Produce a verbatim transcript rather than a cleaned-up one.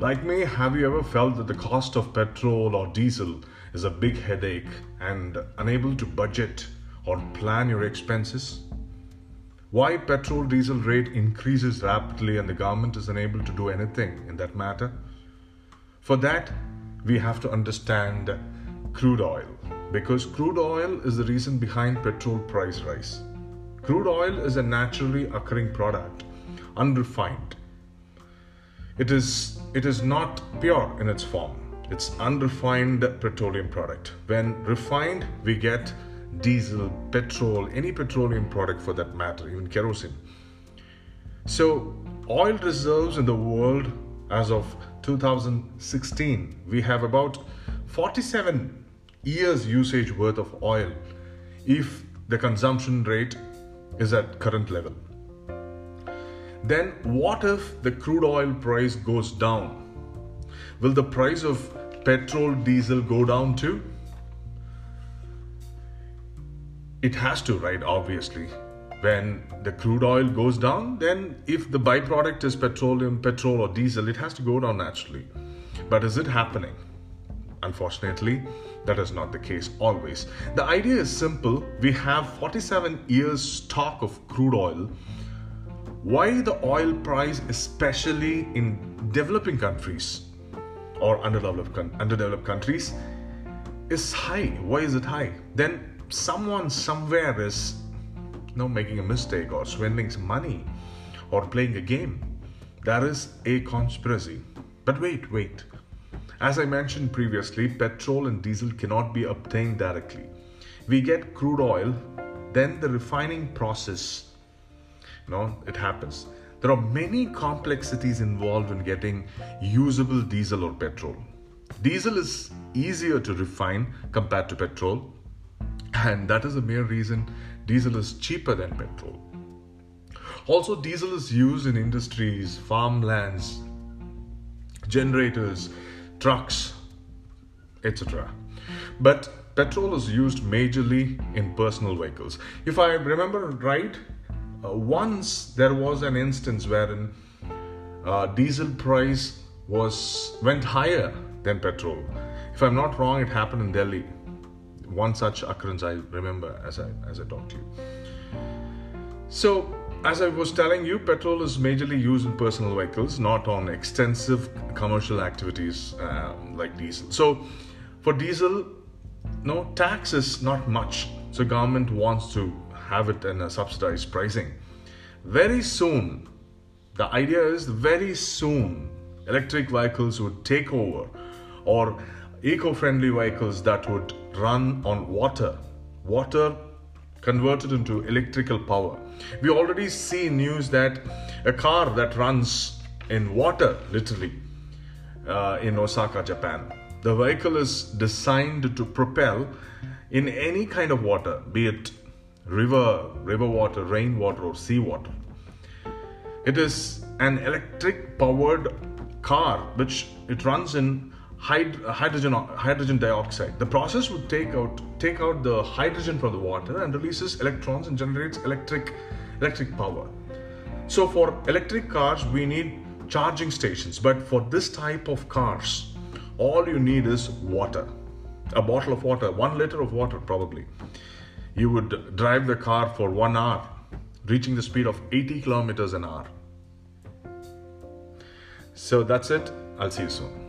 Like me, have you ever felt that the cost of petrol or diesel is a big headache and unable to budget or plan your expenses? Why petrol diesel rate increases rapidly and the government is unable to do anything in that matter? For that, we have to understand crude oil, because crude oil is the reason behind petrol price rise. Crude oil is a naturally occurring product, unrefined. It is, it is not pure in its form. It's unrefined petroleum product. When refined, we get diesel, petrol, any petroleum product for that matter, even kerosene. So oil reserves in the world as of two thousand sixteen, we have about forty-seven years usage worth of oil if the consumption rate is at current level. Then what if the crude oil price goes down? Will the price of petrol, diesel go down too? It has to, right? Obviously, when the crude oil goes down, then if the byproduct is petroleum, petrol or diesel, it has to go down naturally. But is it happening? Unfortunately, that is not the case always. The idea is simple. We have forty-seven years stock of crude oil. Why the oil price, especially in developing countries or underdeveloped, underdeveloped countries, is high? Why is it high? Then someone somewhere is you know, making a mistake or swindling some money or playing a game. That is a conspiracy. But wait, wait. As I mentioned previously, petrol and diesel cannot be obtained directly. We get crude oil, then the refining process, you know, it happens. There are many complexities involved in getting usable diesel or petrol. Diesel is easier to refine compared to petrol, and that is the mere reason diesel is cheaper than petrol. Also, diesel is used in industries, farmlands, generators, trucks, et cetera. But petrol is used majorly in personal vehicles. If I remember right, uh, once there was an instance wherein uh, diesel price was went higher than petrol. If I'm not wrong, it happened in Delhi. One such occurrence I remember as I as I talked to you. So, as I was telling you, petrol is majorly used in personal vehicles, not on extensive commercial activities um, like diesel. So for diesel, no, tax is not much. So government wants to have it in a subsidized pricing. Very soon, the idea is very soon, electric vehicles would take over, or eco-friendly vehicles that would run on water. Water converted into electrical power. We already see news that a car that runs in water, literally, uh, in Osaka, Japan. The vehicle is designed to propel in any kind of water, be it river, river water, rain water, or sea water. It is an electric-powered car, which it runs in Hyd- hydrogen hydrogen dioxide. The process would take out take out the hydrogen from the water and releases electrons and generates electric electric power. So for electric cars, we need charging stations. But for this type of cars, all you need is water. A bottle of water, one liter of water probably. You would drive the car for one hour, reaching the speed of eighty kilometers an hour. So that's it. I'll see you soon.